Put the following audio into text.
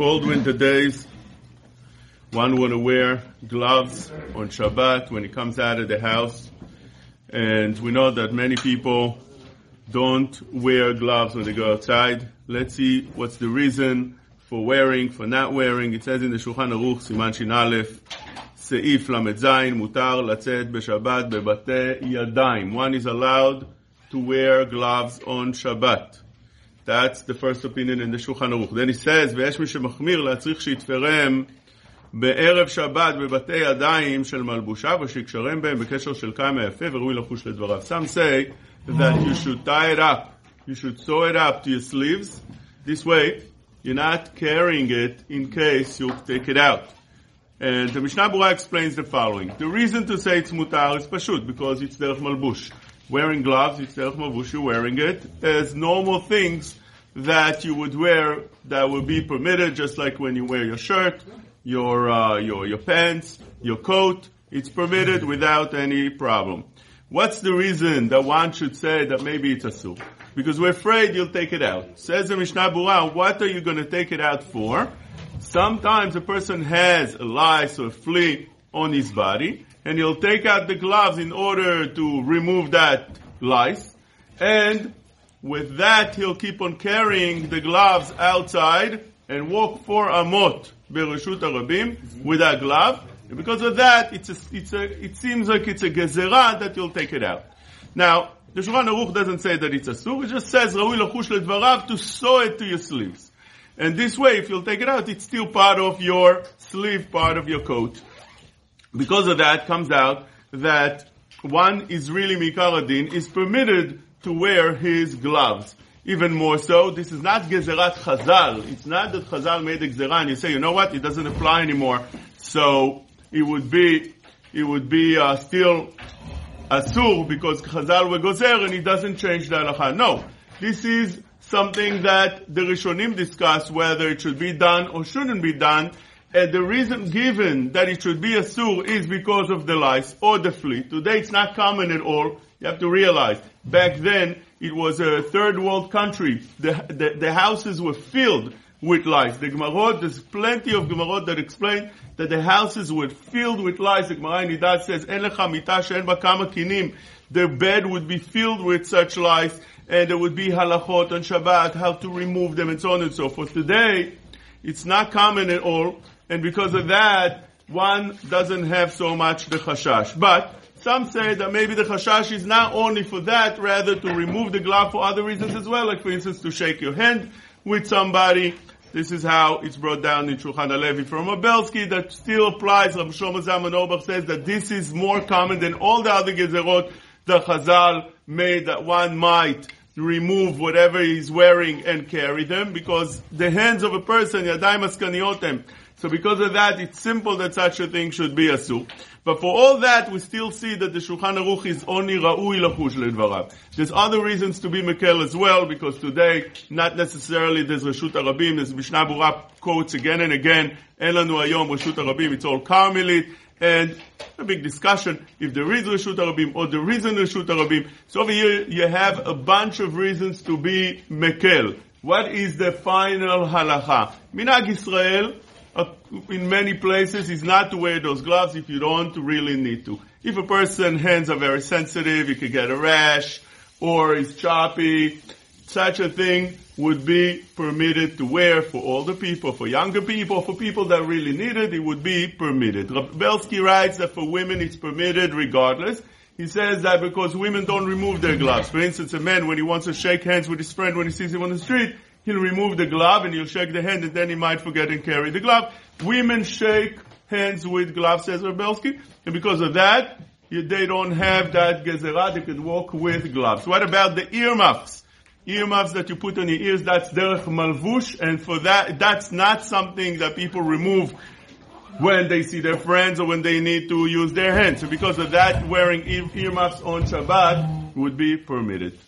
cold winter days, one want to wear gloves on Shabbat when he comes out of the house. And we know that many people don't wear gloves when they go outside. Let's see what's the reason for wearing, for not wearing. It says in the Shulchan Aruch, Siman Shin Aleph, Seif Lamezain, mutar latzet b'Shabbat bebate yadayim. One is allowed to wear gloves on Shabbat. That's the first opinion in the Shulchan Aruch. Then he says, "Ve'esh mi shemachmir la'tzrich sheitferem be'erev Shabbat bebatei yadayim shel malbusha v'shiksharem behem b'kesher shel kama yafeh v'rui lachush ledvarav." Some say that you should tie it up, you should sew it up to your sleeves. This way, you're not carrying it in case you take it out. And the Mishnah Berurah explains the following: the reason to say it's mutar is pashut because it's derech malbush. Wearing gloves, it's derech malbush, you're wearing it as normal things that you would wear that would be permitted, just like when you wear your shirt, your pants, your coat. It's permitted without any problem. What's the reason that one should say that maybe it's asur? Because we're afraid you'll take it out. Says the Mishnah Berurah, what are you going to take it out for? Sometimes a person has a lice or a flea on his body, and he'll take out the gloves in order to remove that lice. And with that, he'll keep on carrying the gloves outside and walk 4 amot bereshut harabim with that glove. And because of that, it seems like it's a gezerah that you'll take it out. Now, the Shulchan Aruch doesn't say that it's asur. It just says, Raui lachush ledvarav, to sew it to your sleeves. And this way, if you'll take it out, it's still part of your sleeve, part of your coat. Because of that, comes out that one Israeli Mikar Adin is permitted to wear his gloves. Even more so, this is not Gezerat Chazal. It's not that Chazal made a Gezerah and you say, you know what, it doesn't apply anymore. So it would be still Asur because Chazal were Gozer and it doesn't change the halacha. No, this is something that the Rishonim discuss whether it should be done or shouldn't be done. And the reason given that it should be asur is because of the lice or the flea. Today it's not common at all. You have to realize, back then it was a third world country. The houses were filled with lice. The Gemarot, there's plenty of Gemarot that explain that the houses were filled with lice. The Gemarai Nidad says, "En lecha mita she'en ba kama kinim." The bed would be filled with such lice, and there would be halachot on Shabbat, how to remove them, and so on and so forth. Today, it's not common at all. And because of that, one doesn't have so much the chashash. But some say that maybe the chashash is not only for that, rather to remove the glove for other reasons as well, like for instance to shake your hand with somebody. This is how it's brought down in Shulchan Alevi from Obelsky that still applies. Rav Shlomo Zaman Obach says that this is more common than all the other gezerot that Chazal made, that one might remove whatever he's wearing and carry them, because the hands of a person, yadayim askaniotem. So because of that, it's simple that such a thing should be asur. But for all that, we still see that the Shulchan Aruch is only ra'ui lachush ledvarav. There's other reasons to be mekel as well, because today, not necessarily there's Reshut Arabim, there's Mishnah Berurah quotes again and again, en lanu hayom Reshut Arabim, it's all Carmelite, and a big discussion if there is Reshut Arabim or there isn't Reshut Arabim. So over here, you have a bunch of reasons to be mekel. What is the final halacha? Minag Israel, in many places, is not to wear those gloves if you don't really need to. If a person's hands are very sensitive, he could get a rash, or is choppy, such a thing would be permitted to wear for older people, for younger people, for people that really need it, it would be permitted. Rebelsky writes that for women it's permitted regardless. He says that because women don't remove their gloves. For instance, a man, when he wants to shake hands with his friend when he sees him on the street, he'll remove the glove and he'll shake the hand and then he might forget and carry the glove. Women shake hands with gloves, says Rebelsky, and because of that, they don't have that gezerah, they can walk with gloves. What about the earmuffs? Earmuffs that you put on your ears, that's derech malvush, and for that, that's not something that people remove when they see their friends or when they need to use their hands. So because of that, wearing earmuffs on Shabbat would be permitted.